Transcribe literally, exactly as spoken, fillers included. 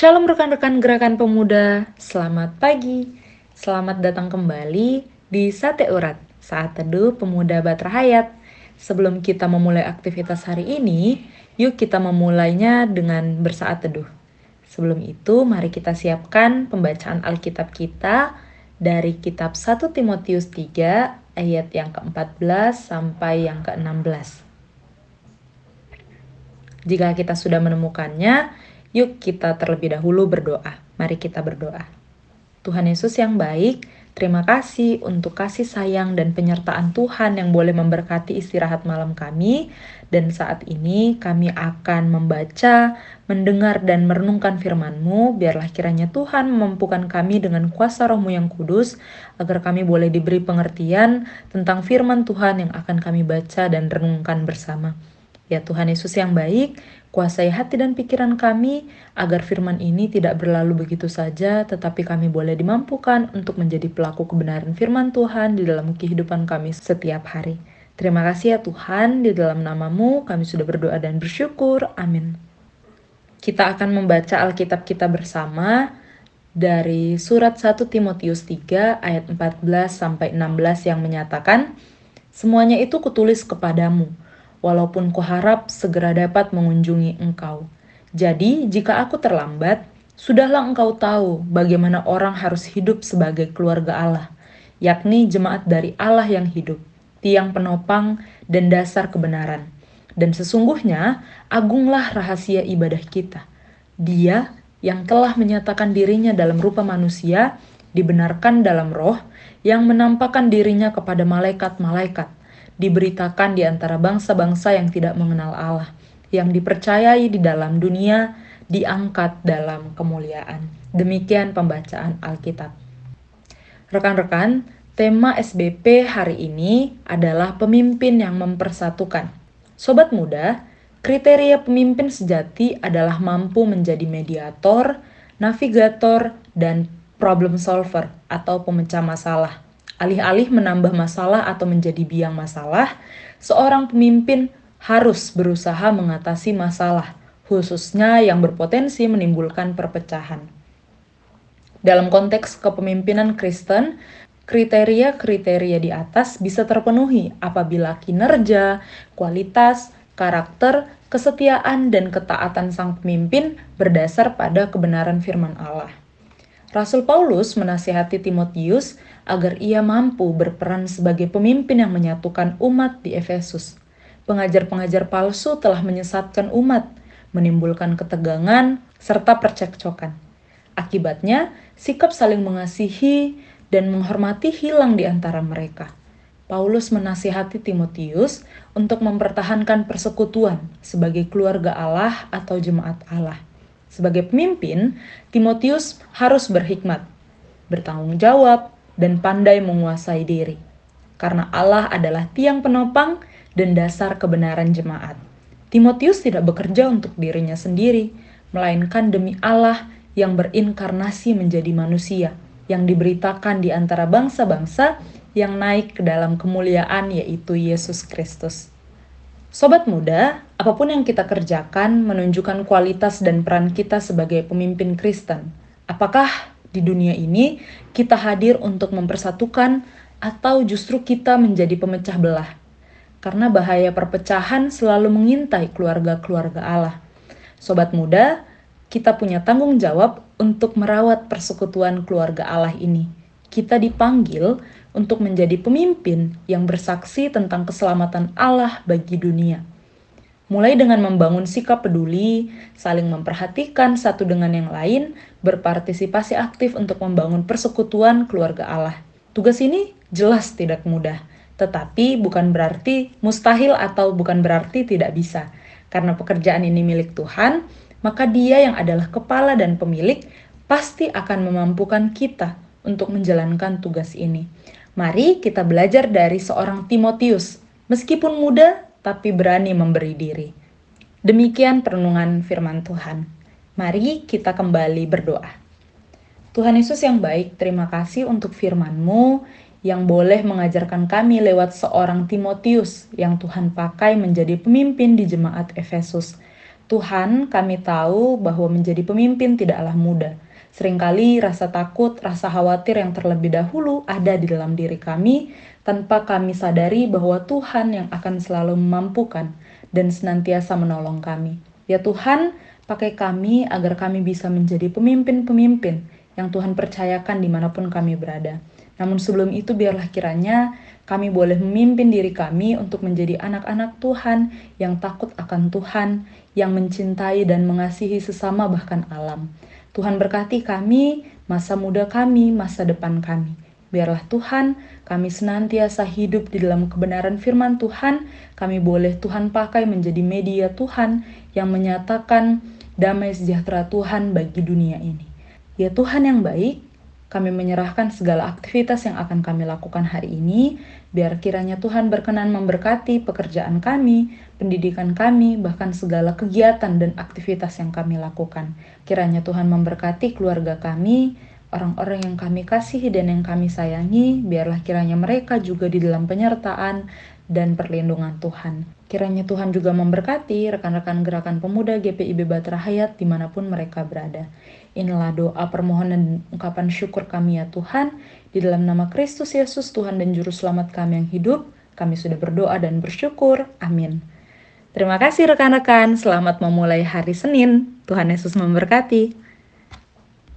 Shalom rekan-rekan gerakan pemuda, selamat pagi. Selamat datang kembali di Sate Urat, saat teduh pemuda Batra Hayat. Sebelum kita memulai aktivitas hari ini, yuk kita memulainya dengan bersaat teduh. Sebelum itu, mari kita siapkan pembacaan Alkitab kita dari Kitab satu Timotius tiga ayat yang keempat belas sampai yang keenam belas. Jika kita sudah menemukannya, yuk kita terlebih dahulu berdoa. Mari kita berdoa. Tuhan Yesus yang baik, terima kasih untuk kasih sayang dan penyertaan Tuhan yang boleh memberkati istirahat malam kami. Dan saat ini kami akan membaca, mendengar, dan merenungkan firman-Mu. Biarlah kiranya Tuhan memampukan kami dengan kuasa Roh-Mu yang kudus, agar kami boleh diberi pengertian tentang firman Tuhan yang akan kami baca dan renungkan bersama. Ya Tuhan Yesus yang baik, kuasai hati dan pikiran kami agar firman ini tidak berlalu begitu saja, tetapi kami boleh dimampukan untuk menjadi pelaku kebenaran firman Tuhan di dalam kehidupan kami setiap hari. Terima kasih ya Tuhan, di dalam nama-Mu kami sudah berdoa dan bersyukur. Amin. Kita akan membaca Alkitab kita bersama dari surat satu Timotius tiga ayat empat belas sampai enam belas yang menyatakan, "Semuanya itu kutulis kepadamu, walaupun kuharap segera dapat mengunjungi engkau. Jadi, jika aku terlambat, sudahlah engkau tahu bagaimana orang harus hidup sebagai keluarga Allah, yakni jemaat dari Allah yang hidup, tiang penopang dan dasar kebenaran. Dan sesungguhnya, agunglah rahasia ibadah kita. Dia yang telah menyatakan dirinya dalam rupa manusia, dibenarkan dalam roh, yang menampakkan dirinya kepada malaikat-malaikat, diberitakan di antara bangsa-bangsa yang tidak mengenal Allah, yang dipercayai di dalam dunia, diangkat dalam kemuliaan." Demikian pembacaan Alkitab. Rekan-rekan, tema S B P hari ini adalah pemimpin yang mempersatukan. Sobat muda, kriteria pemimpin sejati adalah mampu menjadi mediator, navigator, dan problem solver atau pemecah masalah. Alih-alih menambah masalah atau menjadi biang masalah, seorang pemimpin harus berusaha mengatasi masalah, khususnya yang berpotensi menimbulkan perpecahan. Dalam konteks kepemimpinan Kristen, kriteria-kriteria di atas bisa terpenuhi apabila kinerja, kualitas, karakter, kesetiaan, dan ketaatan sang pemimpin berdasar pada kebenaran firman Allah. Rasul Paulus menasihati Timotius agar ia mampu berperan sebagai pemimpin yang menyatukan umat di Efesus. Pengajar-pengajar palsu telah menyesatkan umat, menimbulkan ketegangan, serta percekcokan. Akibatnya, sikap saling mengasihi dan menghormati hilang di antara mereka. Paulus menasihati Timotius untuk mempertahankan persekutuan sebagai keluarga Allah atau jemaat Allah. Sebagai pemimpin, Timotius harus berhikmat, bertanggung jawab, dan pandai menguasai diri. Karena Allah adalah tiang penopang dan dasar kebenaran jemaat. Timotius tidak bekerja untuk dirinya sendiri, melainkan demi Allah yang berinkarnasi menjadi manusia, yang diberitakan di antara bangsa-bangsa yang naik ke dalam kemuliaan, yaitu Yesus Kristus. Sobat muda, apapun yang kita kerjakan menunjukkan kualitas dan peran kita sebagai pemimpin Kristen. Apakah di dunia ini kita hadir untuk mempersatukan atau justru kita menjadi pemecah belah? Karena bahaya perpecahan selalu mengintai keluarga-keluarga Allah. Sobat muda, kita punya tanggung jawab untuk merawat persekutuan keluarga Allah ini. Kita dipanggil untuk menjadi pemimpin yang bersaksi tentang keselamatan Allah bagi dunia. Mulai dengan membangun sikap peduli, saling memperhatikan satu dengan yang lain, berpartisipasi aktif untuk membangun persekutuan keluarga Allah. Tugas ini jelas tidak mudah, tetapi bukan berarti mustahil atau bukan berarti tidak bisa. Karena pekerjaan ini milik Tuhan, maka Dia yang adalah kepala dan pemilik pasti akan memampukan kita untuk menjalankan tugas ini. Mari kita belajar dari seorang Timotius, meskipun muda tapi berani memberi diri. Demikian perenungan firman Tuhan. Mari kita kembali berdoa. Tuhan Yesus yang baik, terima kasih untuk firman-Mu yang boleh mengajarkan kami lewat seorang Timotius yang Tuhan pakai menjadi pemimpin di jemaat Efesus. Tuhan, kami tahu bahwa menjadi pemimpin tidaklah mudah. Seringkali rasa takut, rasa khawatir yang terlebih dahulu ada di dalam diri kami, tanpa kami sadari bahwa Tuhan yang akan selalu memampukan dan senantiasa menolong kami. Ya Tuhan, pakai kami agar kami bisa menjadi pemimpin-pemimpin yang Tuhan percayakan dimanapun kami berada. Namun sebelum itu biarlah kiranya kami boleh memimpin diri kami untuk menjadi anak-anak Tuhan yang takut akan Tuhan, yang mencintai dan mengasihi sesama bahkan alam. Tuhan berkati kami, masa muda kami, masa depan kami. Biarlah Tuhan, kami senantiasa hidup di dalam kebenaran firman Tuhan. Kami boleh Tuhan pakai menjadi media Tuhan yang menyatakan damai sejahtera Tuhan bagi dunia ini. Ya Tuhan yang baik, kami menyerahkan segala aktivitas yang akan kami lakukan hari ini, biar kiranya Tuhan berkenan memberkati pekerjaan kami, pendidikan kami, bahkan segala kegiatan dan aktivitas yang kami lakukan. Kiranya Tuhan memberkati keluarga kami, orang-orang yang kami kasihi dan yang kami sayangi, biarlah kiranya mereka juga di dalam penyertaan dan perlindungan Tuhan. Kiranya Tuhan juga memberkati rekan-rekan gerakan pemuda G P I B Batra Hayat dimanapun mereka berada. Inilah doa permohonan dan ungkapan syukur kami ya Tuhan. Di dalam nama Kristus Yesus Tuhan dan Juru Selamat kami yang hidup, kami sudah berdoa dan bersyukur. Amin. Terima kasih rekan-rekan, selamat memulai hari Senin. Tuhan Yesus memberkati.